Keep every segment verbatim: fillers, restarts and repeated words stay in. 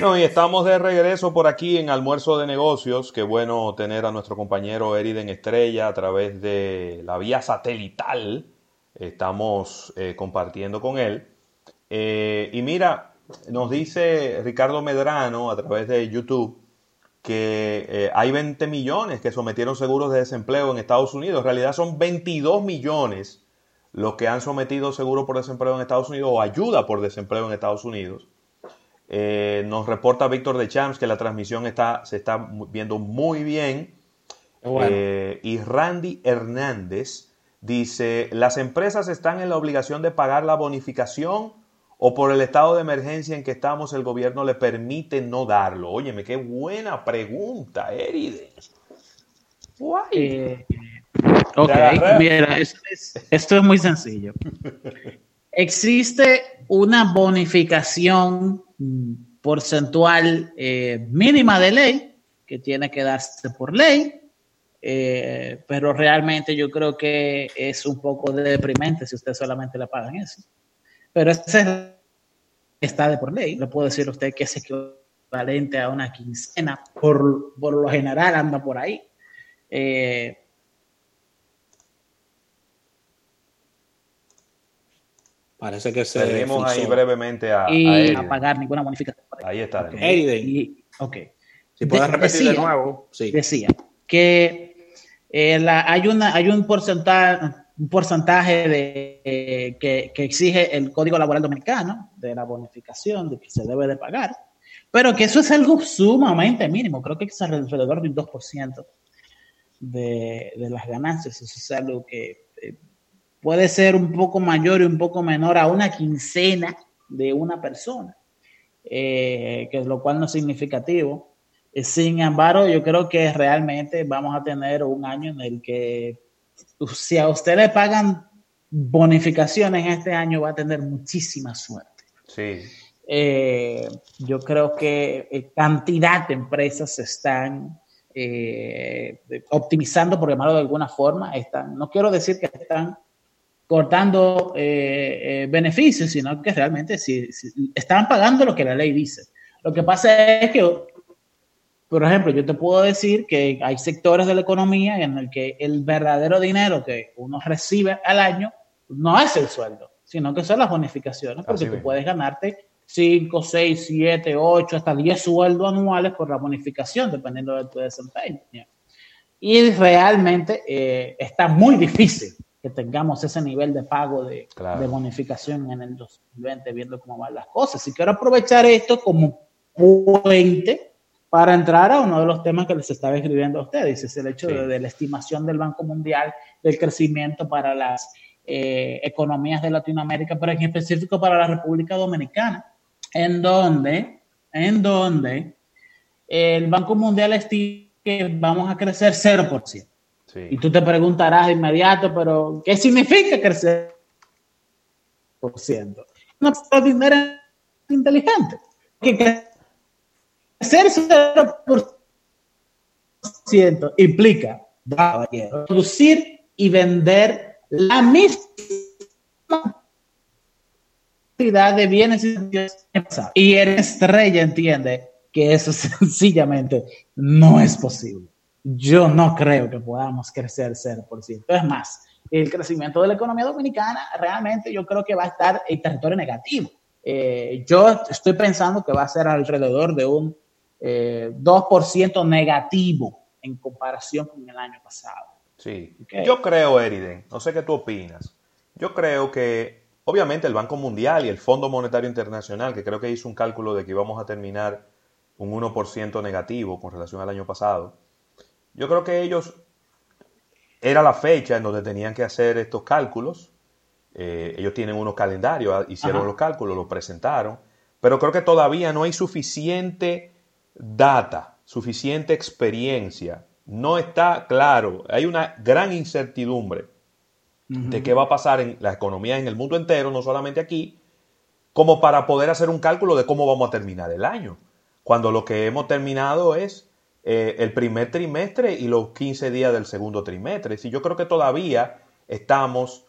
Bueno, y estamos de regreso por aquí en Almuerzo de Negocios. Qué bueno tener a nuestro compañero Eridan Estrella a través de la vía satelital. Estamos eh, compartiendo con él. Eh, y mira, nos dice Ricardo Medrano a través de YouTube que eh, hay veinte millones que sometieron seguros de desempleo en Estados Unidos. En realidad son veintidós millones los que han sometido seguro por desempleo en Estados Unidos o ayuda por desempleo en Estados Unidos. Eh, nos reporta Víctor de Champs que la transmisión está, se está viendo muy bien. Bueno. Eh, y Randy Hernández dice, las empresas están en la obligación de pagar la bonificación o por el estado de emergencia en que estamos el gobierno le permite no darlo. Óyeme, qué buena pregunta, Eridan. Guay. Eh... Ok, mira, esto es, esto es muy sencillo. Existe una bonificación porcentual eh, mínima de ley que tiene que darse por ley, eh, pero realmente yo creo que es un poco deprimente si usted solamente le pagan eso. Pero ese está de por ley. Le puedo decir a usted que es equivalente a una quincena, por, por lo general anda por ahí. Eh, Parece que se Perdimos funcionó. Ahí brevemente a, y a, a pagar ninguna bonificación. Ahí está. Okay. Eridan. Okay. Si puedes de, repetir decía, de nuevo. Sí. Decía que eh, la, hay, una, hay un porcentaje, un porcentaje de, eh, que, que exige el Código Laboral Dominicano de la bonificación de que se debe de pagar, pero que eso es algo sumamente mínimo. Creo que es alrededor de un dos por ciento de, de las ganancias. Eso es algo que... Eh, puede ser un poco mayor y un poco menor a una quincena de una persona, eh, que lo cual no es significativo. Eh, sin embargo, yo creo que realmente vamos a tener un año en el que si a usted le pagan bonificaciones en este año va a tener muchísima suerte. Sí. Eh, yo creo que cantidad de empresas están... Eh, optimizando, por llamarlo de alguna forma, están, no quiero decir que están cortando eh, eh, beneficios, sino que realmente si, si están pagando lo que la ley dice. Lo que pasa es que, por ejemplo, yo te puedo decir que hay sectores de la economía en el que el verdadero dinero que uno recibe al año no es el sueldo, sino que son las bonificaciones, porque tú puedes ganarte cinco, seis, siete, ocho, hasta diez sueldos anuales por la bonificación, dependiendo de tu desempeño. Y realmente eh, está muy difícil que tengamos ese nivel de pago de, claro. de bonificación en el dos mil veinte, viendo cómo van las cosas. Y quiero aprovechar esto como puente para entrar a uno de los temas que les estaba escribiendo a ustedes, es el hecho sí. de, de la estimación del Banco Mundial del crecimiento para las eh, economías de Latinoamérica, pero en específico para la República Dominicana. En donde, en donde el Banco Mundial estima que vamos a crecer cero por ciento. Sí. Y tú te preguntarás de inmediato, pero ¿qué significa crecer cero por ciento? Una manera inteligente. Que crecer cero por ciento implica producir y vender la misma de bienes y Estrella entiende que eso sencillamente no es posible. Yo no creo que podamos crecer cero por ciento. Es más, el crecimiento de la economía dominicana realmente yo creo que va a estar en territorio negativo. Eh, yo estoy pensando que va a ser alrededor de un eh, dos por ciento negativo en comparación con el año pasado. Sí. Okay. Yo creo, Eridan, no sé qué tú opinas. Yo creo que obviamente el Banco Mundial y el Fondo Monetario Internacional, que creo que hizo un cálculo de que íbamos a terminar un uno por ciento negativo con relación al año pasado, yo creo que ellos, era la fecha en donde tenían que hacer estos cálculos, eh, ellos tienen unos calendarios, hicieron Ajá. los cálculos, los presentaron, pero creo que todavía no hay suficiente data, suficiente experiencia, no está claro, hay una gran incertidumbre de qué va a pasar en la economía en el mundo entero, no solamente aquí, como para poder hacer un cálculo de cómo vamos a terminar el año, cuando lo que hemos terminado es eh, el primer trimestre y los quince días del segundo trimestre. Y yo creo que todavía estamos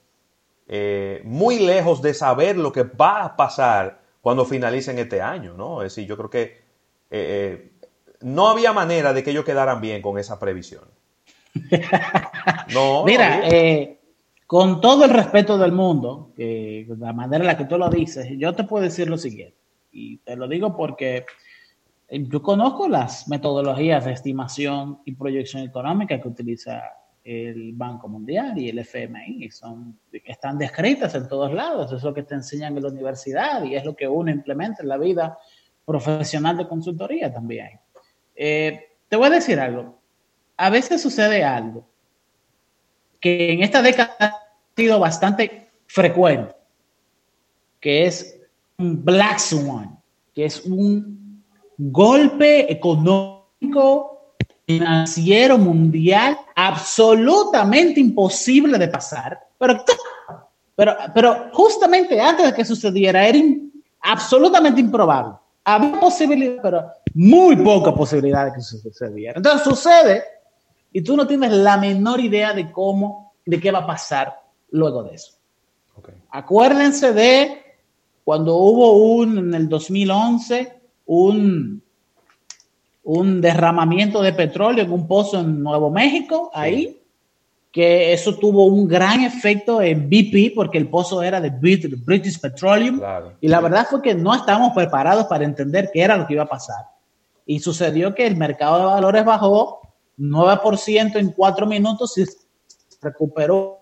eh, muy lejos de saber lo que va a pasar cuando finalicen este año, ¿no? Es decir, yo creo que eh, no había manera de que ellos quedaran bien con esa previsión. No, mira, no eh, con todo el respeto del mundo, eh, la manera en la que tú lo dices, yo te puedo decir lo siguiente, y te lo digo porque yo conozco las metodologías de estimación y proyección económica que utiliza el Banco Mundial y el F M I, son, están descritas en todos lados, es lo que te enseñan en la universidad y es lo que uno implementa en la vida profesional de consultoría también. Eh, te voy a decir algo, a veces sucede algo que en esta década ha sido bastante frecuente, que es un black swan, que es un golpe económico financiero mundial absolutamente imposible de pasar, pero, pero, pero justamente antes de que sucediera era in, absolutamente improbable, había posibilidad pero muy poca posibilidad de que sucediera. Entonces sucede y tú no tienes la menor idea de cómo, de qué va a pasar luego de eso. Okay. Acuérdense de cuando hubo un, en el dos mil once, un un derramamiento de petróleo en un pozo en Nuevo México, ahí, que eso tuvo un gran efecto en B P, porque el pozo era de British Petroleum, claro, y la verdad fue que no estábamos preparados para entender qué era lo que iba a pasar. Y sucedió que el mercado de valores bajó nueve por ciento en cuatro minutos y se recuperó.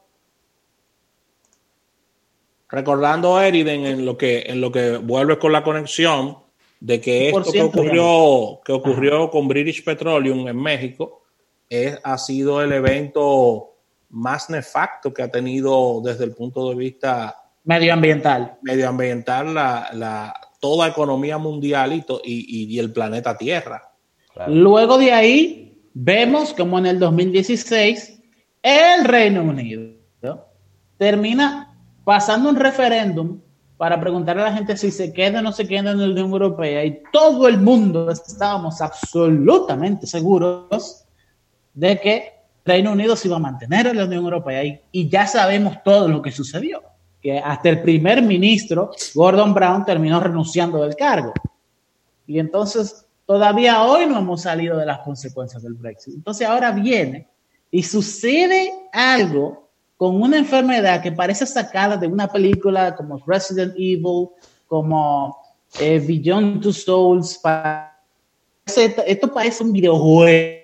Recordando, Eridan, en lo que, en lo que vuelve con la conexión, de que esto que ocurrió, que ocurrió con British Petroleum en México es, ha sido el evento más nefasto que ha tenido desde el punto de vista medioambiental, medioambiental la, la, toda economía mundial y, to, y, y, y el planeta Tierra. Claro. Luego de ahí vemos como en el dos mil dieciséis el Reino Unido, ¿no?, termina pasando un referéndum para preguntarle a la gente si se queda o no se queda en la Unión Europea, y todo el mundo estábamos absolutamente seguros de que Reino Unido se iba a mantener en la Unión Europea, y, y ya sabemos todo lo que sucedió, que hasta el primer ministro Gordon Brown terminó renunciando del cargo, y entonces todavía hoy no hemos salido de las consecuencias del Brexit. Entonces ahora viene y sucede algo con una enfermedad que parece sacada de una película como Resident Evil, como eh, Beyond Two Souls. Parece, esto parece un videojuego.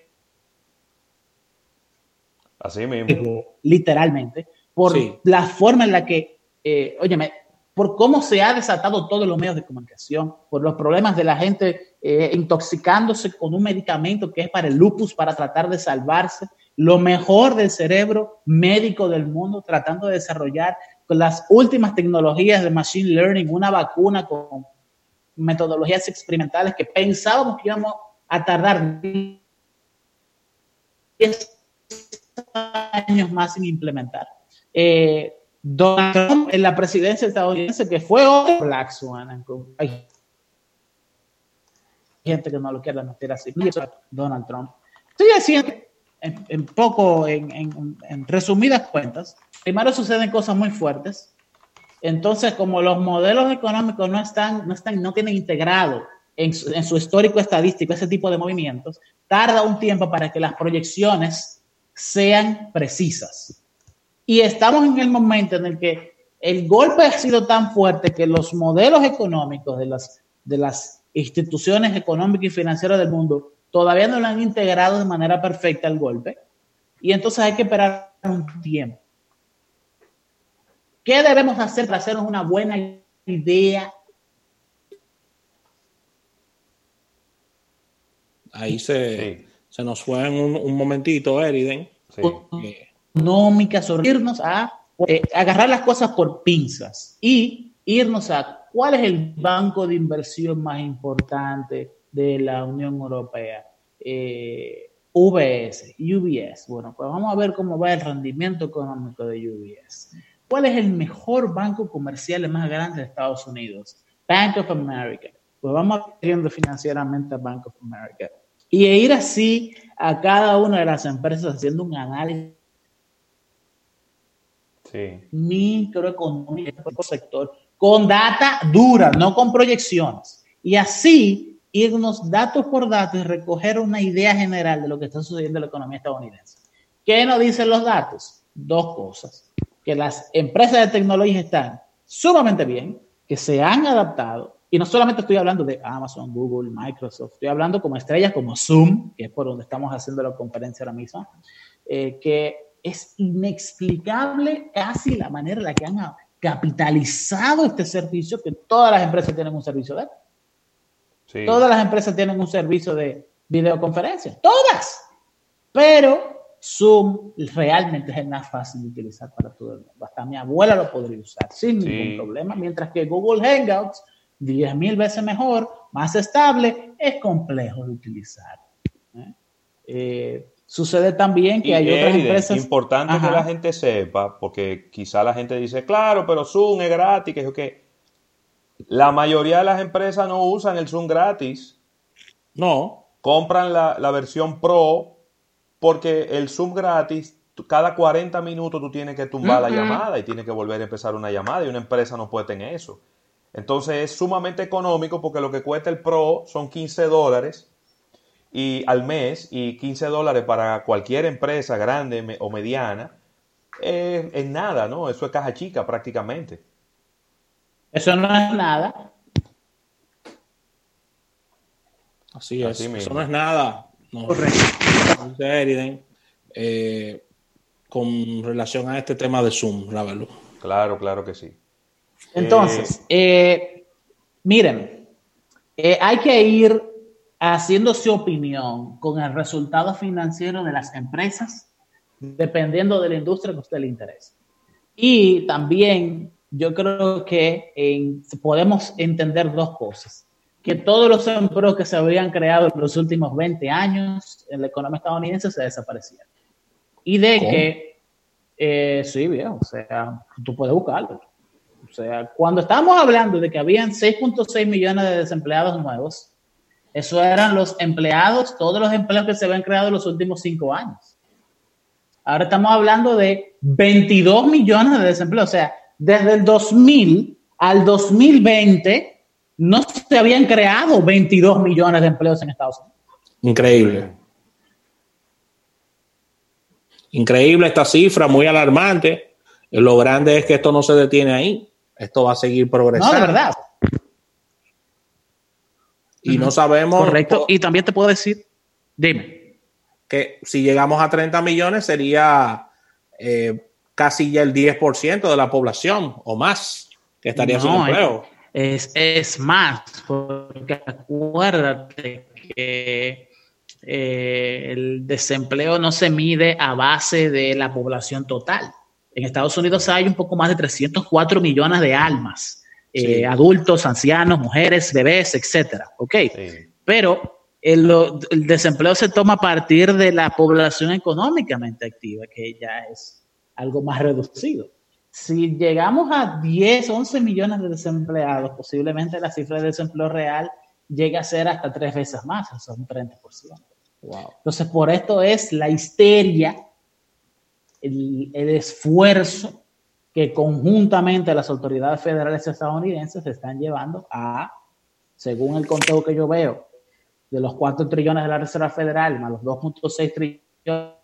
Así mismo. Literalmente. Por sí. La forma en la que, eh, óyeme, por cómo se ha desatado todos los medios de comunicación, por los problemas de la gente eh, intoxicándose con un medicamento que es para el lupus, para tratar de salvarse. Lo mejor del cerebro médico del mundo tratando de desarrollar con las últimas tecnologías de Machine Learning, una vacuna con metodologías experimentales que pensábamos que íbamos a tardar diez años más en implementar. Eh, Donald Trump en la presidencia estadounidense, que fue otro Black Swan. Hay gente que no lo quiere admitir así. Donald Trump. Estoy diciendo... En, en poco, en, en, en resumidas cuentas, primero suceden cosas muy fuertes. Entonces, como los modelos económicos no están, no están, no tienen integrado en su, en su histórico estadístico ese tipo de movimientos, tarda un tiempo para que las proyecciones sean precisas. Y estamos en el momento en el que el golpe ha sido tan fuerte que los modelos económicos de las, de las instituciones económicas y financieras del mundo todavía no lo han integrado de manera perfecta al golpe, y entonces hay que esperar un tiempo. ¿Qué debemos hacer para hacernos una buena idea? Ahí se, sí. se nos fue en un, un momentito, Eridan. Sí. Económica, sobre irnos a eh, agarrar las cosas por pinzas y irnos a cuál es el banco de inversión más importante de la Unión Europea, eh, U B S, U B S. Bueno, pues vamos a ver cómo va el rendimiento económico de U B S. ¿Cuál es el mejor banco comercial más grande de Estados Unidos? Bank of America. Pues vamos viendo financieramente a Bank of America. Y ir así a cada una de las empresas haciendo un análisis sí. microeconómico por sector, con data dura, no con proyecciones. Y así irnos datos por datos y recoger una idea general de lo que está sucediendo en la economía estadounidense. ¿Qué nos dicen los datos? Dos cosas. Que las empresas de tecnología están sumamente bien, que se han adaptado, y no solamente estoy hablando de Amazon, Google, Microsoft, estoy hablando como estrellas como Zoom, que es por donde estamos haciendo la conferencia ahora mismo, eh, que es inexplicable casi la manera en la que han capitalizado este servicio, que todas las empresas tienen un servicio de sí. Todas las empresas tienen un servicio de videoconferencia, todas, pero Zoom realmente es más fácil de utilizar para todo el mundo. Hasta mi abuela lo podría usar sin sí. ningún problema, mientras que Google Hangouts, diez mil veces mejor, más estable, es complejo de utilizar. ¿Eh? Eh, sucede también que y hay Eridan, otras empresas... Importante Ajá. que la gente sepa, porque quizá la gente dice, claro, pero Zoom es gratis, que es que la mayoría de las empresas no usan el Zoom gratis. No. Compran la, la versión Pro, porque el Zoom gratis, cada cuarenta minutos tú tienes que tumbar uh-huh. la llamada y tienes que volver a empezar una llamada, y una empresa no puede tener eso. Entonces es sumamente económico, porque lo que cuesta el Pro son quince dólares y, al mes, y quince dólares para cualquier empresa grande me, o mediana eh, es nada, ¿no? Eso es caja chica prácticamente. Eso no es nada. Así es, Así mismo. Eso no es nada. No, Eridan, eh, con relación a este tema de Zoom, Ravelo. Claro, claro que sí. Entonces, eh, eh, miren, eh, hay que ir haciéndose opinión con el resultado financiero de las empresas, dependiendo de la industria que a usted le interese. Y también yo creo que en, podemos entender dos cosas. Que todos los empleos que se habían creado en los últimos veinte años en la economía estadounidense se desaparecían. Y de ¿Cómo? que, eh, sí, viejo, o sea, tú puedes buscarlo. O sea, cuando estábamos hablando de que habían seis punto seis millones de desempleados nuevos, eso eran los empleados, todos los empleos que se habían creado en los últimos cinco años. Ahora estamos hablando de veintidós millones de desempleados. O sea, desde el dos mil al dos mil veinte... no se habían creado veintidós millones de empleos en Estados Unidos. Increíble. Increíble esta cifra, muy alarmante. Lo grande es que esto no se detiene ahí. Esto va a seguir progresando. No, de verdad. Y uh-huh. no sabemos... Correcto. Y también te puedo decir... Dime. Que si llegamos a treinta millones sería eh, casi ya el diez por ciento de la población o más que estaría no, sin empleo. Eh. Es, es más, porque acuérdate que eh, el desempleo no se mide a base de la población total. En Estados Unidos hay un poco más de trescientos cuatro millones de almas, eh, sí. adultos, ancianos, mujeres, bebés, etcétera. Okay. Sí. Pero el, el desempleo se toma a partir de la población económicamente activa, que ya es algo más reducido. Si llegamos a diez, once millones de desempleados, posiblemente la cifra de desempleo real llegue a ser hasta tres veces más, eso es un treinta por ciento. Wow. Entonces, por esto es la histeria, el, el esfuerzo que conjuntamente las autoridades federales estadounidenses se están llevando a, según el conteo que yo veo, de los cuatro trillones de la Reserva Federal más los dos punto seis trillones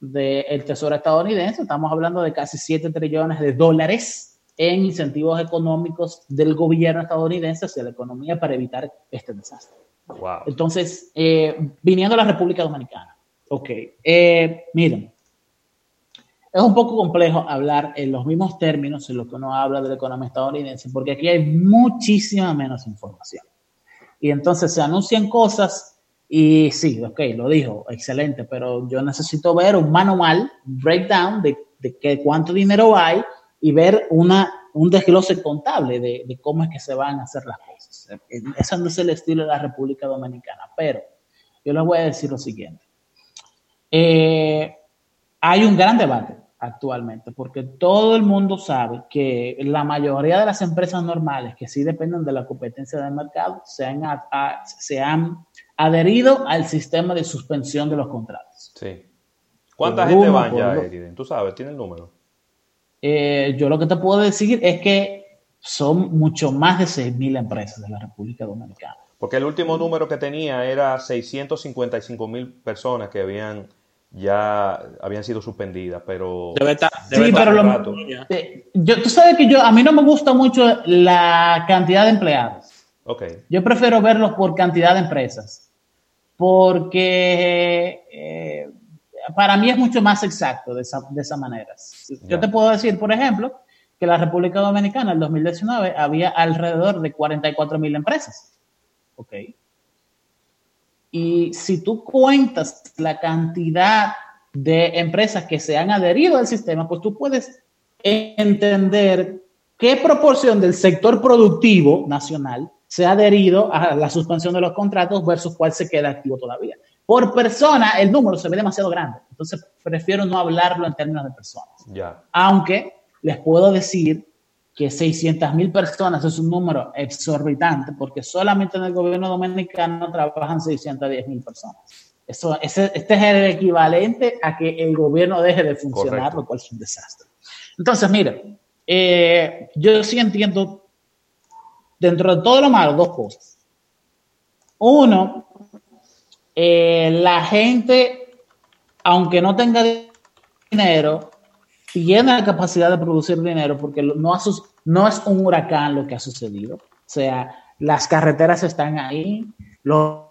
del Tesoro estadounidense, estamos hablando de casi siete trillones de dólares en incentivos económicos del gobierno estadounidense hacia la economía para evitar este desastre. Wow. Entonces, eh, viniendo a la República Dominicana, ok, eh, miren, es un poco complejo hablar en los mismos términos en los que uno habla de la economía estadounidense, porque aquí hay muchísima menos información. Y entonces se anuncian cosas. Y sí, ok, lo dijo, excelente, pero yo necesito ver un manual, un breakdown de, de, de cuánto dinero hay y ver una, un desglose contable de, de cómo es que se van a hacer las cosas. Ese no es el estilo de la República Dominicana, pero yo les voy a decir lo siguiente. Eh, hay un gran debate actualmente, porque todo el mundo sabe que la mayoría de las empresas normales que sí dependen de la competencia del mercado se han... A, a, se han adherido al sistema de suspensión de los contratos. Sí. ¿Cuánta gente van ya, Eridan? Tú sabes, tiene el número. Eh, yo lo que te puedo decir es que son mucho más de seis mil empresas de la República Dominicana. Porque el último número que tenía era seiscientas cincuenta y cinco mil personas que habían ya habían sido suspendidas, pero... Debe estar, debe sí, pero lo, eh, yo, tú sabes que yo, a mí no me gusta mucho la cantidad de empleados. Okay. Yo prefiero verlos por cantidad de empresas, porque eh, para mí es mucho más exacto de esa, de esa manera. Yo yeah. te puedo decir, por ejemplo, que la República Dominicana en el dos mil diecinueve había alrededor de cuarenta y cuatro mil empresas. Ok. Y si tú cuentas la cantidad de empresas que se han adherido al sistema, pues tú puedes entender qué proporción del sector productivo nacional se ha adherido a la suspensión de los contratos versus cuál se queda activo todavía. Por persona, el número se ve demasiado grande. Entonces, prefiero no hablarlo en términos de personas. Ya. Aunque les puedo decir que seiscientas mil personas es un número exorbitante, porque solamente en el gobierno dominicano trabajan seiscientas diez mil personas. Eso, ese, este es el equivalente a que el gobierno deje de funcionar, correcto, lo cual es un desastre. Entonces, mira, eh, yo sí entiendo, dentro de todo lo malo, dos cosas. Uno, eh, la gente, aunque no tenga dinero, tiene la capacidad de producir dinero, porque no, sus, no es un huracán lo que ha sucedido. O sea, las carreteras están ahí, los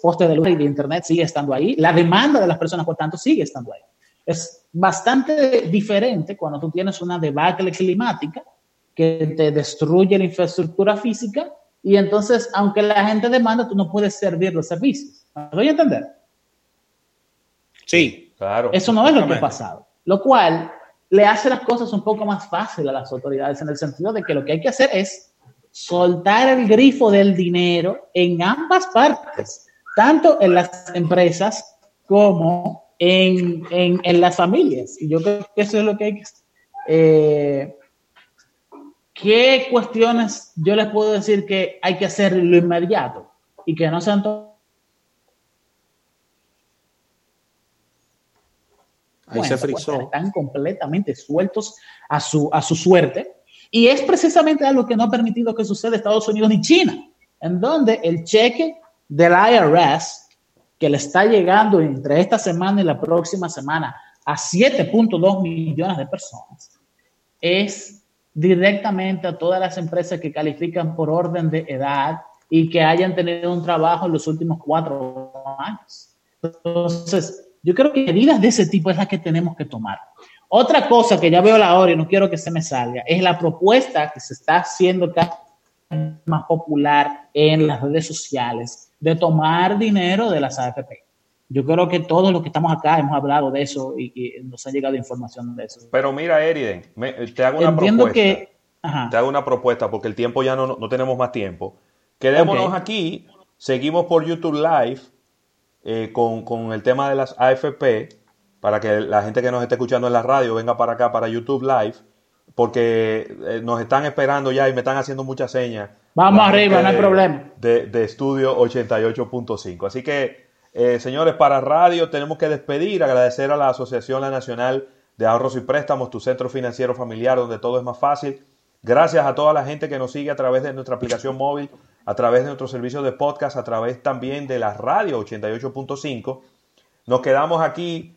postes de luz y de internet sigue estando ahí, la demanda de las personas, por tanto, sigue estando ahí. Es bastante diferente cuando tú tienes una debacle climática que te destruye la infraestructura física y entonces, aunque la gente demanda, tú no puedes servir los servicios. ¿Me voy a entender? Sí, claro. Eso no es lo que ha pasado, lo cual le hace las cosas un poco más fácil a las autoridades en el sentido de que lo que hay que hacer es soltar el grifo del dinero en ambas partes, tanto en las empresas como en, en, en las familias. Y yo creo que eso es lo que hay que hacer. Eh, ¿Qué cuestiones yo les puedo decir que hay que hacer lo inmediato y que no sean todos? Ahí se frizó. Están completamente sueltos a su, a su suerte. Y es precisamente algo que no ha permitido que suceda en Estados Unidos ni China, en donde el cheque del I R S, que le está llegando entre esta semana y la próxima semana a siete punto dos millones de personas, es directamente a todas las empresas que califican por orden de edad y que hayan tenido un trabajo en los últimos cuatro años. Entonces, yo creo que medidas de ese tipo es las que tenemos que tomar. Otra cosa que ya veo la hora y no quiero que se me salga es la propuesta que se está haciendo cada vez más popular en las redes sociales de tomar dinero de las A F P. Yo creo que todos los que estamos acá hemos hablado de eso y, y nos ha llegado información de eso. Pero mira, Eridan, me, te hago una Entiendo propuesta. Que, ajá. Te hago una propuesta porque el tiempo ya no, no tenemos más tiempo. Quedémonos okay. aquí, seguimos por YouTube Live. Eh, con, con el tema de las A F P, para que la gente que nos esté escuchando en la radio venga para acá, para YouTube Live, porque eh, nos están esperando ya y me están haciendo muchas señas. Vamos arriba, no hay problema. De, de Estudio ochenta y ocho punto cinco. Así que, eh, señores, para radio tenemos que despedir, agradecer a la Asociación Nacional de Ahorros y Préstamos, tu centro financiero familiar, donde todo es más fácil. Gracias a toda la gente que nos sigue a través de nuestra aplicación móvil, a través de nuestros servicios de podcast, a través también de la radio ochenta y ocho punto cinco. Nos quedamos aquí,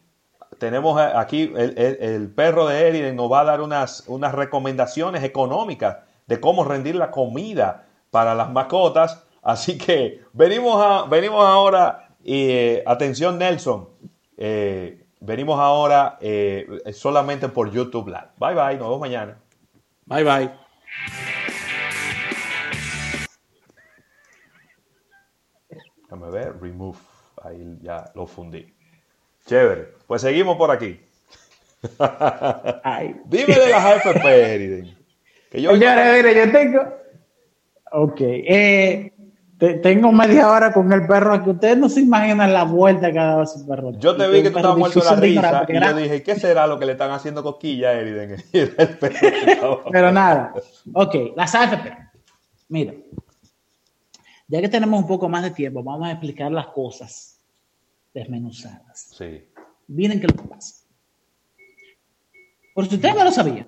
tenemos aquí el, el, el perro de Eridan nos va a dar unas, unas recomendaciones económicas de cómo rendir la comida para las mascotas. Así que venimos, a, venimos ahora, eh, atención Nelson, eh, venimos ahora eh, solamente por YouTube Live. Bye bye, nos vemos mañana. Bye bye. Déjame ver, remove, ahí ya lo fundí. Chévere, pues seguimos por aquí. Ay. Dime de las A F P, Eridan. Que yo, Señora, ya... mire, yo tengo... Ok, eh, te, tengo media hora con el perro, que ustedes no se imaginan la vuelta que ha dado ese perro. Yo te vi que tú estabas muerto de la risa y yo dije, ¿qué será lo que le están haciendo cosquillas, Eridan? Pero nada, ok, las A F P. Mira. Ya que tenemos un poco más de tiempo, vamos a explicar las cosas desmenuzadas. Sí. Miren qué lo que pasa. Por si usted no lo sabía,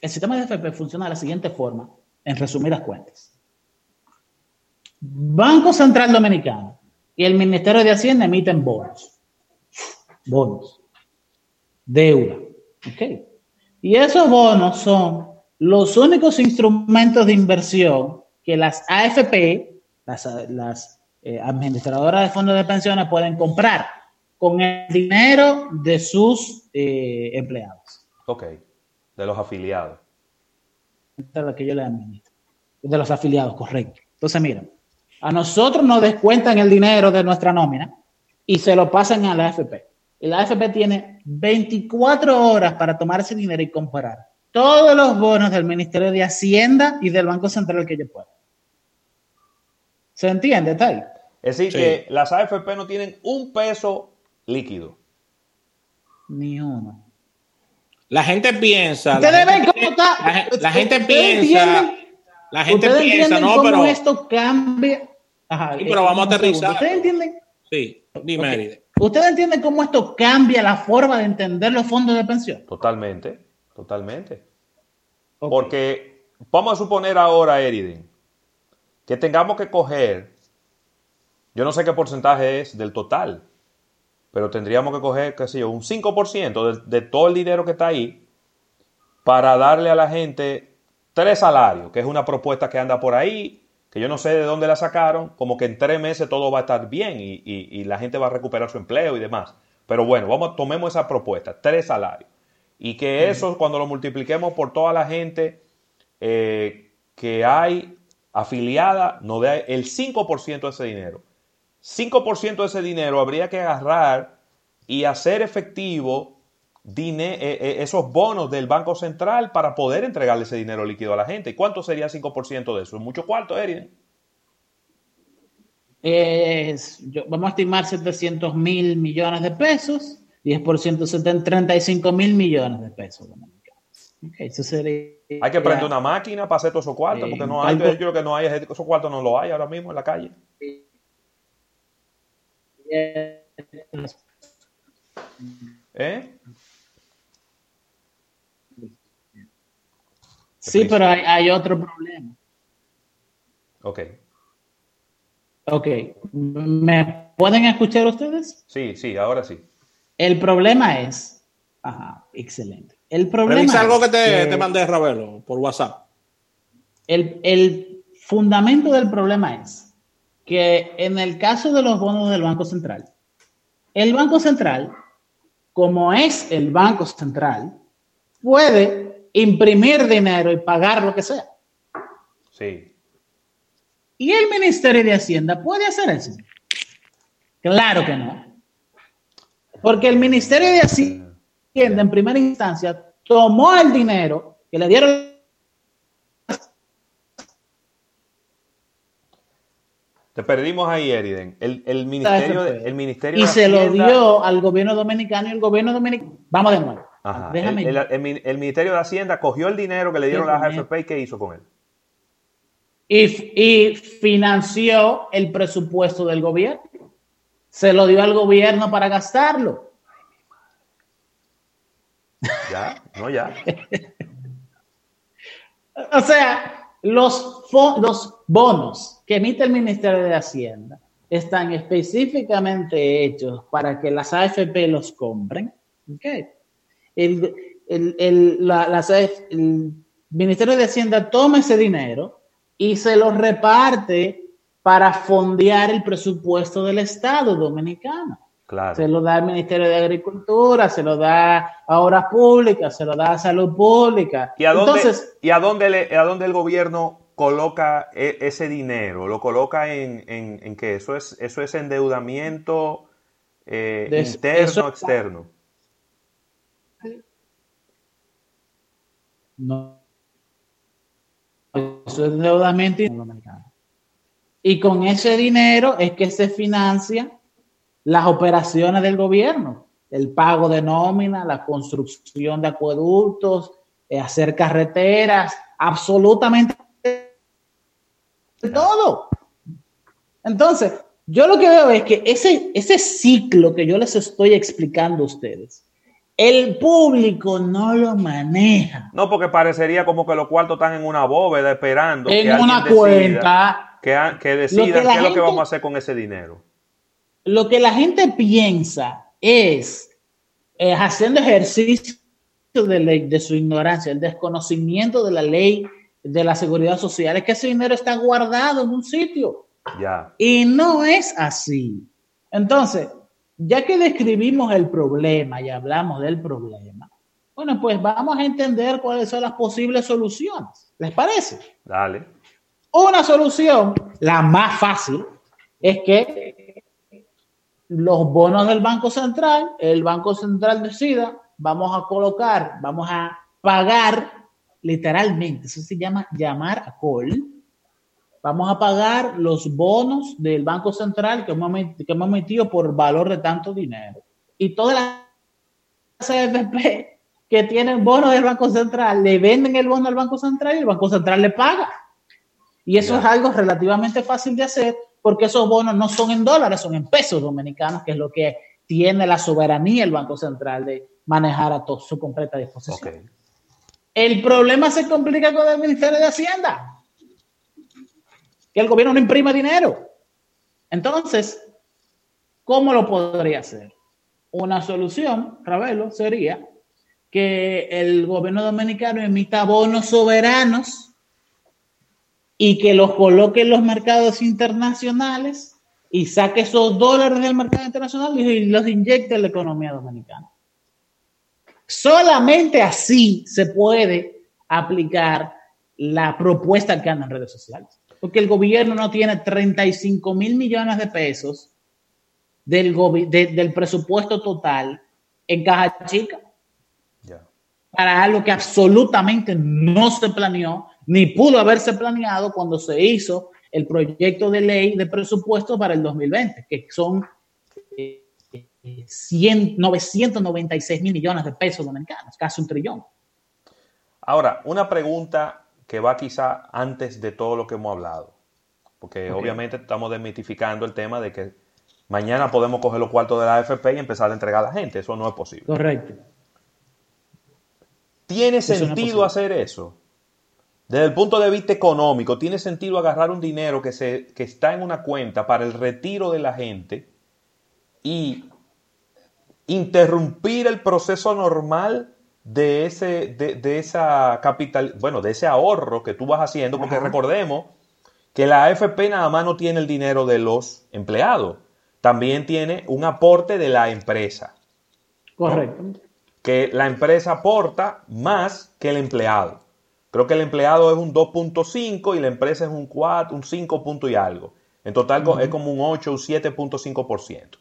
el sistema de A F P funciona de la siguiente forma, en resumidas cuentas. Banco Central Dominicano y el Ministerio de Hacienda emiten bonos. Bonos. Deuda. Okay. Y esos bonos son los únicos instrumentos de inversión que las A F P, las, las eh, administradoras de fondos de pensiones, pueden comprar con el dinero de sus eh, empleados. Ok, de los afiliados. De lo que yo les administro. De los afiliados, correcto. Entonces, miren, a nosotros nos descuentan el dinero de nuestra nómina y se lo pasan a la A F P. Y la A F P tiene veinticuatro horas para tomar ese dinero y comprar todos los bonos del Ministerio de Hacienda y del Banco Central que ellos puedan. ¿Se entiende, Tay? Es decir, sí, que las A F P no tienen un peso líquido. Ni uno. La gente piensa... Ustedes ven cómo está... La, la, la gente piensa... La gente piensa, ¿no? Cómo pero esto cambia... Ajá, sí, pero vamos a aterrizar. ¿Ustedes entienden? Sí, dime, okay. Eriden. ¿Ustedes entienden cómo esto cambia la forma de entender los fondos de pensión? Totalmente, totalmente. Okay. Porque vamos a suponer ahora, Eriden, que tengamos que coger, yo no sé qué porcentaje es del total, pero tendríamos que coger, qué sé yo, un cinco por ciento de, de todo el dinero que está ahí para darle a la gente tres salarios, que es una propuesta que anda por ahí, que yo no sé de dónde la sacaron, como que en tres meses todo va a estar bien y, y, y la gente va a recuperar su empleo y demás. Pero bueno, vamos, tomemos esa propuesta, tres salarios. Y que eso, cuando lo multipliquemos por toda la gente eh, que hay afiliada, nos dé el cinco por ciento de ese dinero. cinco por ciento de ese dinero habría que agarrar y hacer efectivo diner, eh, eh, esos bonos del Banco Central para poder entregarle ese dinero líquido a la gente. ¿Y cuánto sería cinco por ciento de eso? ¿Es mucho cuarto, Eriden? Eh, vamos a estimar setecientos mil millones de pesos. diez por ciento son treinta y cinco mil millones de pesos. Okay, eso sería, hay que prender una máquina para hacer todos esos cuartos, eh, porque no hay, yo creo que no hay, esos cuartos no los hay ahora mismo en la calle. ¿Eh? Sí, pero hay, hay otro problema. Ok. Ok. ¿Me pueden escuchar ustedes? Sí, sí, ahora sí. El problema es... Ajá, excelente. El problema Revisa algo es que te, que te mandé, Ravelo, por WhatsApp. El, el fundamento del problema es que en el caso de los bonos del Banco Central, el Banco Central, como es el Banco Central, puede imprimir dinero y pagar lo que sea. Sí. ¿Y el Ministerio de Hacienda puede hacer eso? Claro que no. Porque el Ministerio de Hacienda en primera instancia tomó el dinero que le dieron. Te perdimos ahí, Eriden. El, el Ministerio de, el Ministerio y de Hacienda... se lo dio al gobierno dominicano y el gobierno dominicano... Vamos de nuevo. Ajá. Déjame el, el, el, el Ministerio de Hacienda cogió el dinero que le dieron a las A F P y ¿qué hizo con él? Y, y financió el presupuesto del gobierno. Se lo dio al gobierno para gastarlo. Ya, no ya. O sea, los, los bonos que emite el Ministerio de Hacienda están específicamente hechos para que las A F P los compren. Okay. El, el, el, la, la, el Ministerio de Hacienda toma ese dinero y se lo reparte para fondear el presupuesto del Estado dominicano. Claro. Se lo da al Ministerio de Agricultura, se lo da a Obras Públicas, se lo da a Salud Pública. ¿Y a dónde, Entonces, ¿y a dónde, le, a dónde el gobierno coloca e, ese dinero? ¿Lo coloca en, en, en qué? ¿Eso es, eso es endeudamiento eh, de, interno o externo? No, eso es endeudamiento dominicano. Y con ese dinero es que se financia las operaciones del gobierno, el pago de nómina, la construcción de acueductos, hacer carreteras, absolutamente todo. Entonces, yo lo que veo es que ese, ese ciclo que yo les estoy explicando a ustedes El público no lo maneja. No, porque parecería como que los cuartos están en una bóveda esperando. En que una cuenta. Decida, que, que decidan que qué gente, es lo que vamos a hacer con ese dinero. Lo que la gente piensa es, es haciendo ejercicio de, ley, de su ignorancia, el desconocimiento de la ley de la seguridad social, es que ese dinero está guardado en un sitio. Ya. Y no es así. Entonces, ya que describimos el problema y hablamos del problema, bueno, pues vamos a entender cuáles son las posibles soluciones. ¿Les parece? Dale. Una solución, la más fácil, es que los bonos del Banco Central, el Banco Central decida, vamos a colocar, vamos a pagar literalmente, eso se llama llamar a call. Vamos a pagar los bonos del Banco Central que hemos emitido por valor de tanto dinero. Y todas las A F P que tienen bonos del Banco Central le venden el bono al Banco Central y el Banco Central le paga. Y eso es algo relativamente fácil de hacer porque esos bonos no son en dólares, son en pesos dominicanos, que es lo que tiene la soberanía el Banco Central de manejar a todo, su completa disposición. Okay. El problema se complica con el Ministerio de Hacienda, que el gobierno no imprima dinero. Entonces, ¿cómo lo podría hacer? Una solución, Ravelo, sería que el gobierno dominicano emita bonos soberanos y que los coloque en los mercados internacionales y saque esos dólares del mercado internacional y los inyecte en la economía dominicana. Solamente así se puede aplicar la propuesta que anda en redes sociales. Porque el gobierno no tiene treinta y cinco mil millones de pesos del, gobi- de, del presupuesto total en caja chica. Yeah. Para algo que absolutamente no se planeó, ni pudo haberse planeado cuando se hizo el proyecto de ley de presupuesto para el dos mil veinte, que son novecientos noventa y seis mil millones de pesos dominicanos, casi un trillón. Ahora, una pregunta que va quizá antes de todo lo que hemos hablado, porque okay, obviamente estamos desmitificando el tema de que mañana podemos coger los cuartos de la A F P y empezar a entregar a la gente. Eso no es posible. Correcto. ¿Tiene eso sentido no es hacer eso? Desde el punto de vista económico, ¿tiene sentido agarrar un dinero que, se, que está en una cuenta para el retiro de la gente y interrumpir el proceso normal de ese de, de esa capital, bueno, de ese ahorro que tú vas haciendo? Porque ajá, recordemos que la A F P nada más no tiene el dinero de los empleados, también tiene un aporte de la empresa. Correcto. ¿No? Que la empresa aporta más que el empleado. Creo que el empleado es un dos punto cinco y la empresa es un cuatro, un cinco punto y algo. En total ajá, es como un ocho, un siete punto cinco por ciento.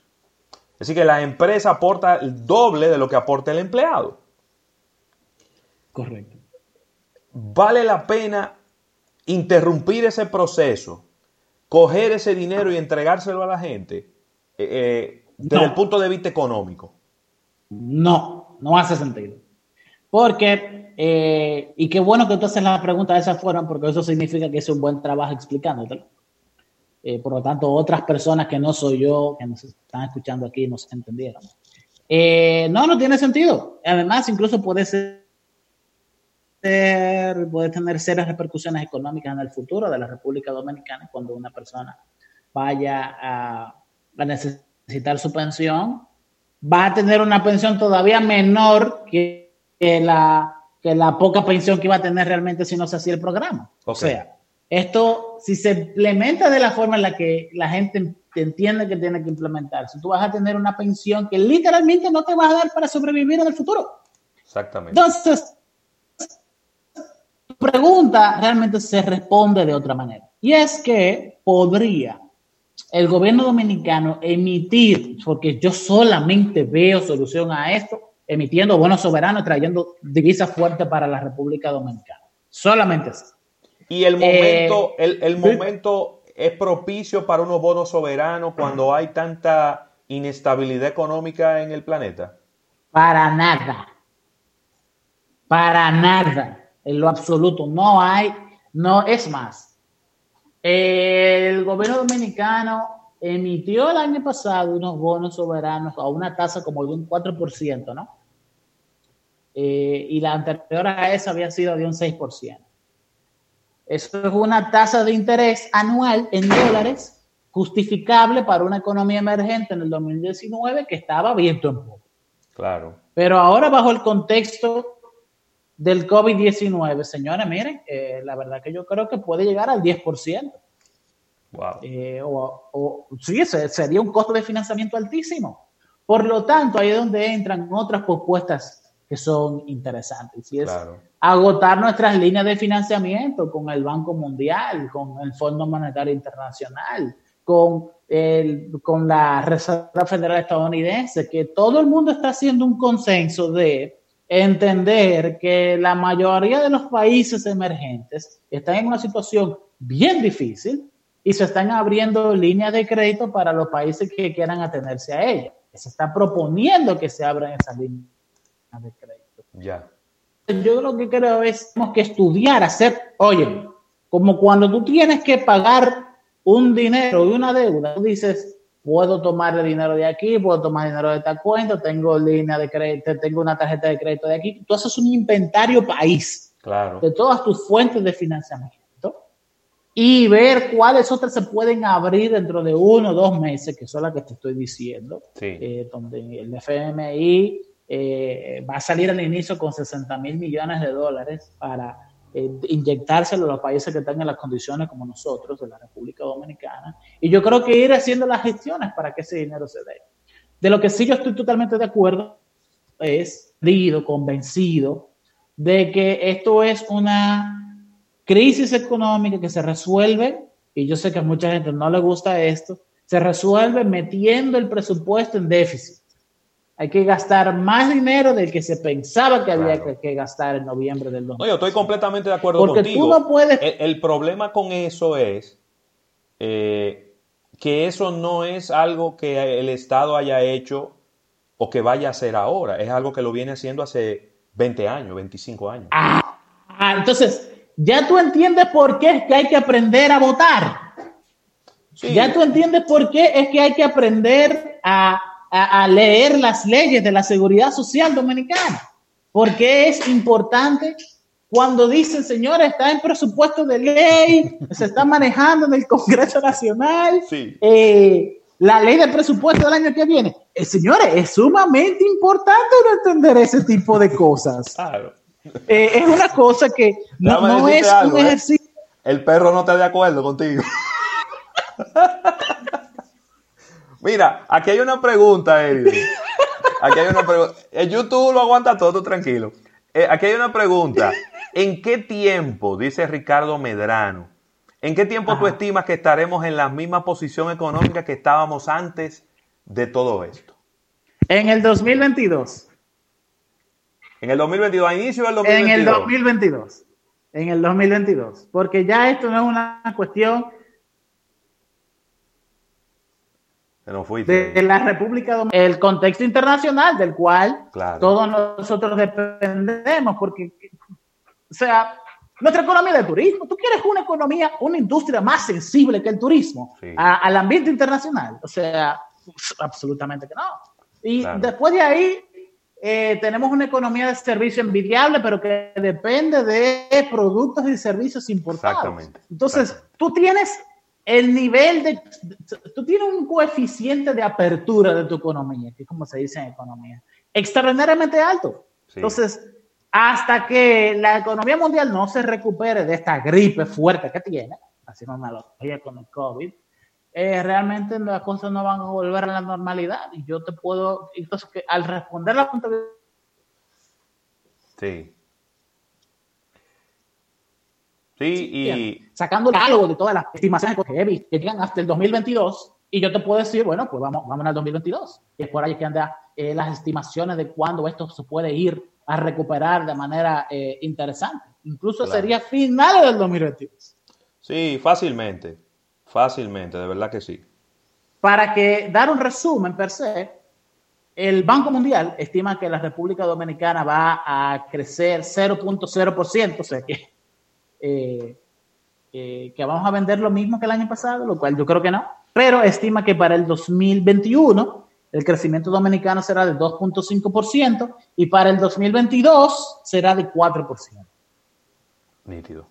Así que la empresa aporta el doble de lo que aporta el empleado. Correcto. ¿Vale la pena interrumpir ese proceso, coger ese dinero y entregárselo a la gente eh, desde no. el punto de vista económico? No, no hace sentido. Porque, eh, y qué bueno que tú haces la pregunta de esa forma, porque eso significa que hice un buen trabajo explicándotelo. Eh, por lo tanto, otras personas que no soy yo, que nos están escuchando aquí, no se entendieron. Eh, no, no tiene sentido. Además, incluso puede ser puede tener serias repercusiones económicas en el futuro de la República Dominicana cuando una persona vaya a, a necesitar su pensión. Va a tener una pensión todavía menor que, que, la, que la poca pensión que iba a tener realmente si no se hacía el programa. Okay. O sea, esto si se implementa de la forma en la que la gente entiende que tiene que implementarse, tú vas a tener una pensión que literalmente no te vas a dar para sobrevivir en el futuro. Exactamente. Entonces, pregunta realmente se responde de otra manera. Y es que podría el gobierno dominicano emitir, porque yo solamente veo solución a esto, emitiendo bonos soberanos, trayendo divisas fuertes para la República Dominicana. Solamente eso. Y el momento, eh, el, el momento es propicio para unos bonos soberanos cuando hay tanta inestabilidad económica en el planeta. Para nada. Para nada. En lo absoluto, no hay, no es más. El gobierno dominicano emitió el año pasado unos bonos soberanos a una tasa como de un cuatro por ciento, ¿no? eh, y la anterior a esa había sido de un seis por ciento. Eso es una tasa de interés anual en dólares justificable para una economía emergente en el dos mil diecinueve que estaba abierto en poco. Claro. Pero ahora, bajo el contexto del COVID diecinueve, señores, miren, eh, la verdad que yo creo que puede llegar al diez por ciento. Wow. Eh, o, o, sí, sería un costo de financiamiento altísimo. Por lo tanto, ahí es donde entran otras propuestas que son interesantes. Y es claro. agotar nuestras líneas de financiamiento con el Banco Mundial, con el Fondo Monetario Internacional, con, el, con la Reserva Federal estadounidense, que todo el mundo está haciendo un consenso de entender que la mayoría de los países emergentes están en una situación bien difícil y se están abriendo líneas de crédito para los países que quieran atenerse a ellas. Se está proponiendo que se abran esas líneas de crédito. Ya. Yo lo que creo es que estudiar, hacer, oye, como cuando tú tienes que pagar un dinero y una deuda, tú dices, puedo tomar dinero de aquí, puedo tomar dinero de esta cuenta, tengo línea de crédito, tengo una tarjeta de crédito de aquí. Tú haces un inventario país claro. de todas tus fuentes de financiamiento. Y ver cuáles otras se pueden abrir dentro de uno o dos meses, que son las que te estoy diciendo, sí. eh, donde el F M I eh, va a salir al inicio con sesenta mil millones de dólares para eh, inyectárselo a los países que están en las condiciones como nosotros, de la República Dominicana. Y yo creo que ir haciendo las gestiones para que ese dinero se dé. De lo que sí yo estoy totalmente de acuerdo es, convencido, de que esto es una crisis económica que se resuelve, y yo sé que a mucha gente no le gusta esto, se resuelve metiendo el presupuesto en déficit. Hay que gastar más dinero del que se pensaba que había claro. que, que gastar en noviembre del dos mil diecinueve. No, yo estoy completamente de acuerdo Porque contigo. Porque tú no puedes... El, el problema con eso es eh, que eso no es algo que el Estado haya hecho o que vaya a hacer ahora. Es algo que lo viene haciendo hace veinte años, veinticinco años. Ah, ah entonces... Ya tú entiendes por qué es que hay que aprender a votar. Sí. Ya tú entiendes por qué es que hay que aprender a, a, a leer las leyes de la seguridad social dominicana. Porque es importante cuando dicen, señores, está en presupuesto de ley, se está manejando en el Congreso Nacional, sí. eh, la ley de presupuesto del año que viene. Eh, señores, es sumamente importante no entender ese tipo de cosas. Claro. Eh, es una cosa que no, no es algo, un ejercicio. Eh. El perro no está de acuerdo contigo. Mira, aquí hay una pregunta, Eridan. Aquí hay una pregunta. El YouTube lo aguanta todo, tú tranquilo. Eh, aquí hay una pregunta. ¿En qué tiempo, dice Ricardo Medrano, en qué tiempo Ajá. tú estimas que estaremos en la misma posición económica que estábamos antes de todo esto? En el dos mil veintidós. En el dos mil veintidós, a inicio del dos mil veintidós. En el dos mil veintidós. En el dos mil veintidós. Porque ya esto no es una cuestión no de, de la República Dominicana. El contexto internacional del cual claro. todos nosotros dependemos. Porque, o sea, nuestra economía del turismo. Tú quieres una economía, una industria más sensible que el turismo sí. a, al ambiente internacional. O sea, absolutamente que no. Y claro. después de ahí... Eh, tenemos una economía de servicio envidiable, pero que depende de productos y servicios importados. Exactamente. Entonces, Exactamente. tú tienes el nivel de, tú tienes un coeficiente de apertura de tu economía, que es como se dice en economía, extraordinariamente alto. Sí. Entonces, hasta que la economía mundial no se recupere de esta gripe fuerte que tiene, haciendo una analogía con el COVID, Eh, realmente las cosas no van a volver a la normalidad y yo te puedo entonces que al responder la pregunta sí sí y sacando algo de todas las estimaciones que llegan hasta el dos mil veintidós y yo te puedo decir bueno pues vamos vamos al dos mil veintidós y es por ahí que anda eh, las estimaciones de cuándo esto se puede ir a recuperar de manera eh, interesante incluso claro. sería final del dos mil veintidós sí fácilmente Fácilmente, de verdad que sí. Para que dar un resumen per se, el Banco Mundial estima que la República Dominicana va a crecer cero punto cero por ciento, o sea que, eh, eh, que vamos a vender lo mismo que el año pasado, lo cual yo creo que no, pero estima que para el dos mil veintiuno el crecimiento dominicano será del dos punto cinco por ciento y para el dos mil veintidós será de cuatro por ciento. Nítido.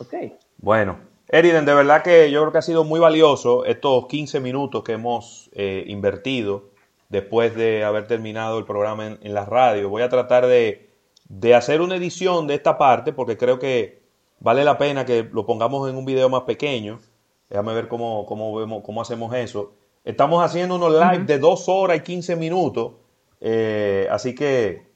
Ok. Bueno, Eridan, de verdad que yo creo que ha sido muy valioso estos quince minutos que hemos eh, invertido después de haber terminado el programa en, en la radio. Voy a tratar de, de hacer una edición de esta parte porque creo que vale la pena que lo pongamos en un video más pequeño. Déjame ver cómo, cómo, vemos, cómo hacemos eso. Estamos haciendo unos live uh-huh. de dos horas y quince minutos, eh, así que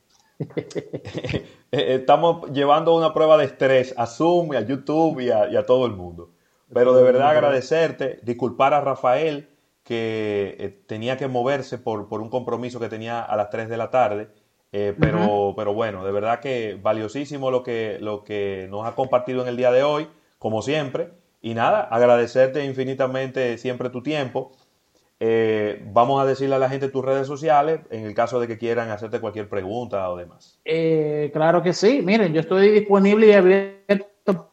estamos llevando una prueba de estrés a Zoom, a YouTube y a, y a todo el mundo. Pero de verdad agradecerte, disculpar a Rafael que eh, tenía que moverse por, por un compromiso que tenía a las tres de la tarde, eh, pero, uh-huh. pero bueno, de verdad que valiosísimo lo que, lo que nos ha compartido en el día de hoy, como siempre. Y nada, agradecerte infinitamente siempre tu tiempo. Eh, vamos a decirle a la gente tus redes sociales en el caso de que quieran hacerte cualquier pregunta o demás. Eh, claro que sí. Miren, yo estoy disponible y abierto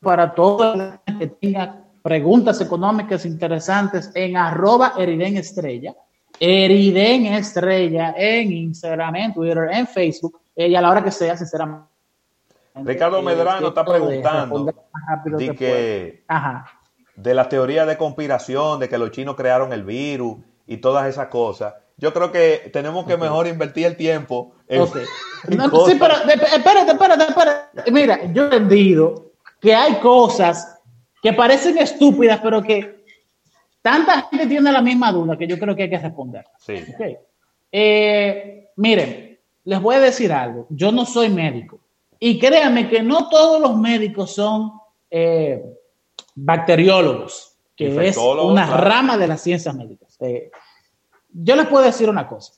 para todo el que tenga preguntas económicas interesantes en arroba Eridan Estrella. Eridan Estrella en Instagram, en Twitter, en Facebook eh, y a la hora que sea, sinceramente. Ricardo Medrano está preguntando de, que, Ajá. de las teorías de conspiración, de que los chinos crearon el virus y todas esas cosas. Yo creo que tenemos que mejor invertir el tiempo. En, okay. en no, sí, pero espérate, espérate, espérate. Mira, yo he entendido que hay cosas que parecen estúpidas, pero que tanta gente tiene la misma duda que yo creo que hay que responder. Sí. Okay. Eh, miren, les voy a decir algo. Yo no soy médico. Y créanme que no todos los médicos son eh, bacteriólogos, que es una claro. rama de las ciencias médicas. Eh, yo les puedo decir una cosa.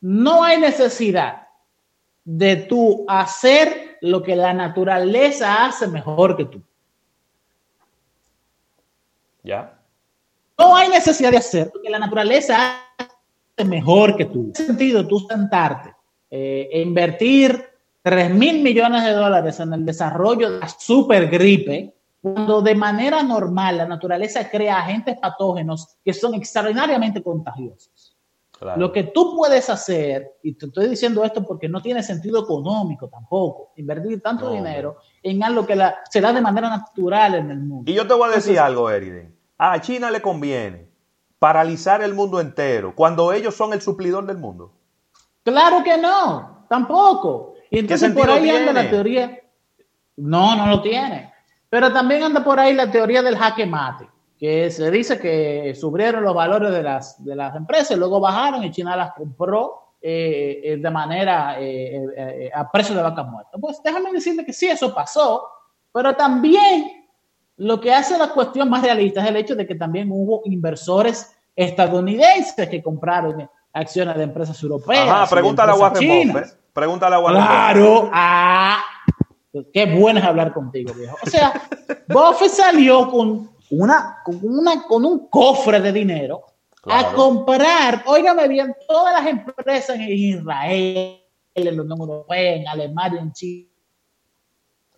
No hay necesidad de tú hacer lo que la naturaleza hace mejor que tú. ¿Ya? No hay necesidad de hacer lo que la naturaleza hace mejor que tú. ¿Qué sentido tú sentarte eh, e invertir tres mil millones de dólares en el desarrollo de la supergripe, cuando de manera normal la naturaleza crea agentes patógenos que son extraordinariamente contagiosos? Claro. Lo que tú puedes hacer, y te estoy diciendo esto porque no tiene sentido económico tampoco, invertir tanto no. dinero en algo que la, se da de manera natural en el mundo. Y yo te voy a decir Entonces, algo, Eridan. A China le conviene paralizar el mundo entero cuando ellos son el suplidor del mundo. Claro que no, tampoco. Y entonces por ahí tiene? anda la teoría. No, no lo tiene. Pero también anda por ahí la teoría del jaque mate, que se dice que subieron los valores de las, de las empresas, luego bajaron y China las compró eh, eh, de manera eh, eh, a precio de vaca muerta. Pues déjame decirte que sí, eso pasó, pero también lo que hace la cuestión más realista es el hecho de que también hubo inversores estadounidenses que compraron acciones de empresas europeas. Ajá, pregúntale a Warren Buffett. Pregúntale a Warren Claro, Buffett. Ah, qué bueno es hablar contigo, viejo. O sea, Buffett salió con, una, con, una, con un cofre de dinero claro. a comprar, óigame bien, todas las empresas en Israel, en la Unión Europea, en Alemania, en Chile.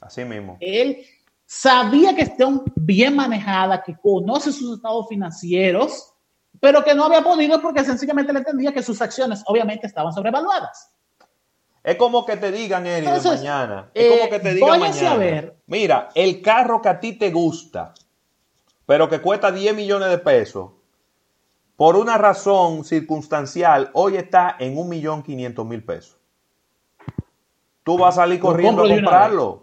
Así mismo. Él sabía que están bien manejadas, que conoce sus estados financieros, pero que no había podido porque sencillamente le entendía que sus acciones obviamente estaban sobrevaluadas. Es como que te digan, Eridan, Entonces, mañana. Es eh, como que te digan mañana. A ver. Mira, el carro que a ti te gusta, pero que cuesta diez millones de pesos, por una razón circunstancial, hoy está en un millón quinientos mil pesos. Tú vas a salir corriendo a comprarlo.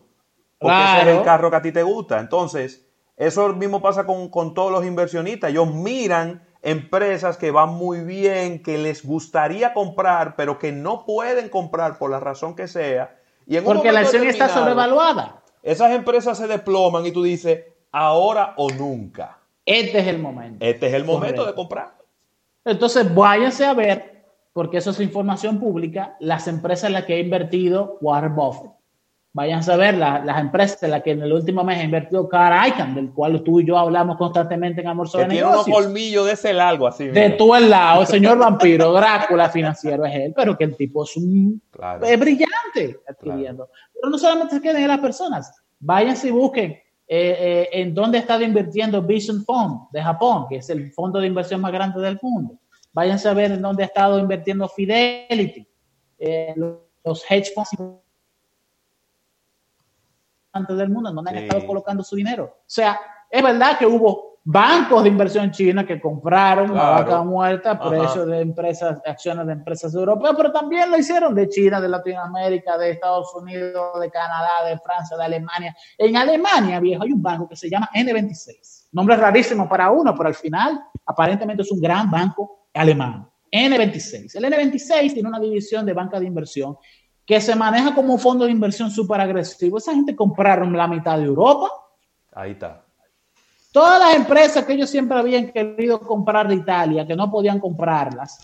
Porque claro. ese es el carro que a ti te gusta. Entonces, eso mismo pasa con, con todos los inversionistas. Ellos miran empresas que van muy bien, que les gustaría comprar, pero que no pueden comprar por la razón que sea. Y en Porque la acción está sobrevaluada. Esas empresas se desploman y tú dices, ahora o nunca. Este es el momento. Este es el momento Correcto. de comprar. Entonces váyanse a ver, porque eso es información pública, las empresas en las que ha invertido Warren Buffett. Váyanse a ver la, las empresas en las que en el último mes ha invertido Carl Icahn, del cual tú y yo hablamos constantemente en Amor Sobre Negocios. Tiene unos colmillos de ese largo así. Mira. De todo el lado, el señor vampiro, Drácula financiero es él, pero que el tipo es un claro. es brillante adquiriendo. Claro. Pero no solamente se queden en las personas, váyanse y busquen eh, eh, en dónde está invirtiendo Vision Fund de Japón, que es el fondo de inversión más grande del mundo. Váyanse a ver en dónde ha estado invirtiendo Fidelity, eh, los hedge funds del mundo, en donde sí. han estado colocando su dinero. O sea, es verdad que hubo bancos de inversión china que compraron claro. la vaca muerta, precios de empresas, acciones de empresas europeas, pero también lo hicieron de China, de Latinoamérica, de Estados Unidos, de Canadá, de Francia, de Alemania. En Alemania, viejo, hay un banco que se llama N veintiséis. Nombre rarísimo para uno, pero al final aparentemente es un gran banco alemán. N veintiséis. El N veintiséis tiene una división de banca de inversión que se maneja como un fondo de inversión súper agresivo. Esa gente compraron la mitad de Europa. Ahí está. Todas las empresas que ellos siempre habían querido comprar de Italia, que no podían comprarlas.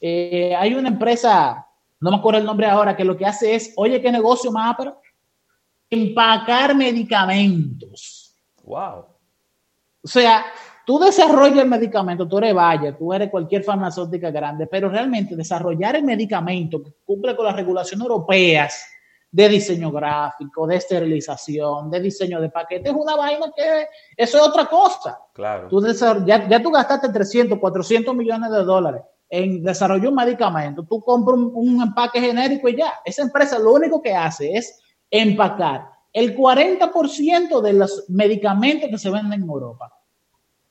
Eh, hay una empresa, no me acuerdo el nombre ahora, que lo que hace es, oye, ¿qué negocio más? Pero empacar medicamentos. Wow. O sea, tú desarrollas el medicamento, tú eres Bayer, tú eres cualquier farmacéutica grande, pero realmente desarrollar el medicamento que cumple con las regulaciones europeas de diseño gráfico, de esterilización, de diseño de paquetes, es una vaina que eso es otra cosa. Claro. Tú ya, ya tú gastaste trescientos, cuatrocientos millones de dólares en desarrollar un medicamento, tú compras un, un empaque genérico y ya. Esa empresa lo único que hace es empacar el cuarenta por ciento de los medicamentos que se venden en Europa.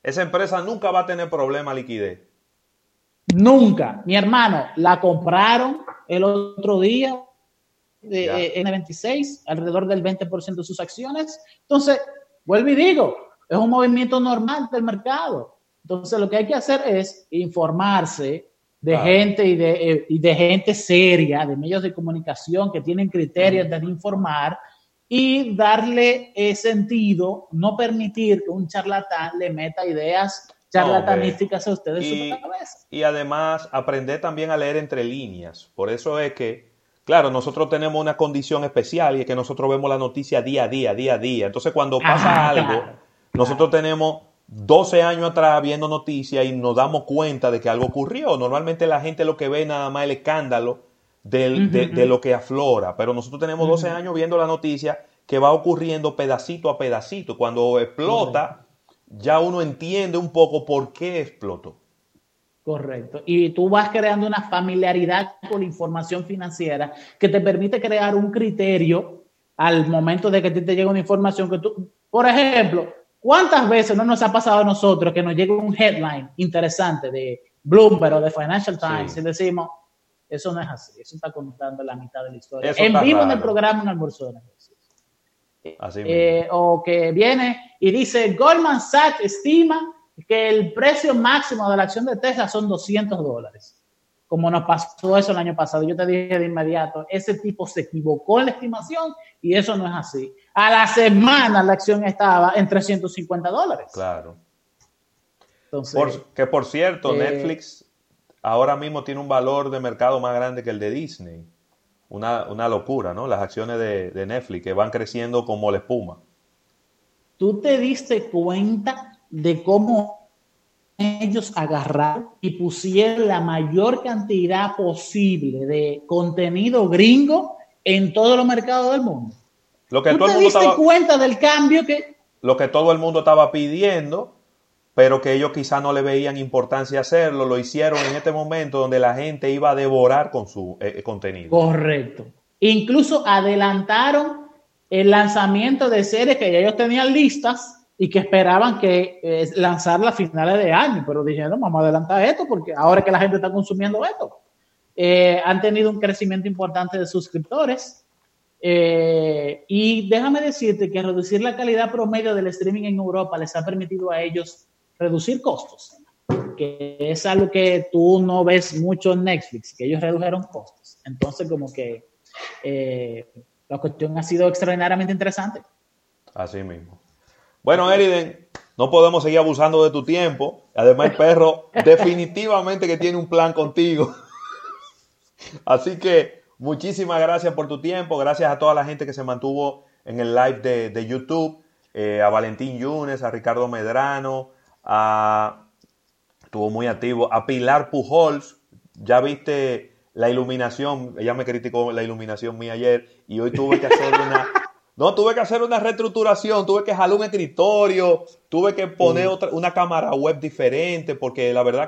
Esa empresa nunca va a tener problema liquidez. Nunca. Mi hermano, la compraron el otro día de N veintiséis, alrededor del veinte por ciento de sus acciones. Entonces, vuelvo y digo, es un movimiento normal del mercado. Entonces, lo que hay que hacer es informarse de ah. gente y de, y de gente seria, de medios de comunicación que tienen criterios de informar y darle eh, sentido, no permitir que un charlatán le meta ideas charlatanísticas okay. a ustedes y, sobre la cabeza. Y además, aprender también a leer entre líneas. Por eso es que, claro, nosotros tenemos una condición especial y es que nosotros vemos la noticia día a día, día a día. Entonces, cuando pasa Ajá, algo, claro. nosotros tenemos doce años atrás viendo noticias y nos damos cuenta de que algo ocurrió. Normalmente la gente lo que ve nada más el escándalo, Del, uh-huh. de, de lo que aflora, pero nosotros tenemos doce uh-huh. años viendo la noticia que va ocurriendo pedacito a pedacito. Cuando explota, uh-huh. ya uno entiende un poco por qué explotó. Correcto. Y tú vas creando una familiaridad con la información financiera que te permite crear un criterio al momento de que te, te llegue una información que tú, por ejemplo, ¿cuántas veces no nos ha pasado a nosotros que nos llegue un headline interesante de Bloomberg o de Financial Times sí. y decimos, eso no es así, eso está contando la mitad de la historia. Eso en vivo raro. En el programa Un Almuerzo de Negocios. Así eh, mismo. O que viene y dice, Goldman Sachs estima que el precio máximo de la acción de Tesla son doscientos dólares. Como nos pasó eso el año pasado, yo te dije de inmediato, ese tipo se equivocó en la estimación y eso no es así. A la semana la acción estaba en trescientos cincuenta dólares. Claro. Entonces, por, que por cierto, eh, Netflix ahora mismo tiene un valor de mercado más grande que el de Disney. Una, una locura, ¿no? Las acciones de, de Netflix que van creciendo como la espuma. ¿Tú te diste cuenta de cómo ellos agarraron y pusieron la mayor cantidad posible de contenido gringo en todos los mercados del mundo? Lo que ¿Tú todo te el mundo diste estaba, cuenta del cambio que... Lo que todo el mundo estaba pidiendo, pero que ellos quizás no le veían importancia hacerlo, lo hicieron en este momento donde la gente iba a devorar con su eh, contenido. Correcto. Incluso adelantaron el lanzamiento de series que ya ellos tenían listas y que esperaban que eh, lanzarlas a finales de año, pero dijeron, vamos a adelantar esto porque ahora que la gente está consumiendo esto. Eh, han tenido un crecimiento importante de suscriptores. Eh, y déjame decirte que reducir la calidad promedio del streaming en Europa les ha permitido a ellos reducir costos, que es algo que tú no ves mucho en Netflix, que ellos redujeron costos. Entonces, como que eh, la cuestión ha sido extraordinariamente interesante. Así mismo. Bueno, Eridan, no podemos seguir abusando de tu tiempo. Además, el perro definitivamente que tiene un plan contigo. Así que muchísimas gracias por tu tiempo. Gracias a toda la gente que se mantuvo en el live de, de YouTube. Eh, a Valentín Yunes, a Ricardo Medrano, A, estuvo muy activo a Pilar Pujols. Ya viste la iluminación, ella me criticó la iluminación mía ayer y hoy tuve que hacer una no, tuve que hacer una reestructuración, tuve que jalar un escritorio, tuve que poner sí. otra, una cámara web diferente porque la verdad que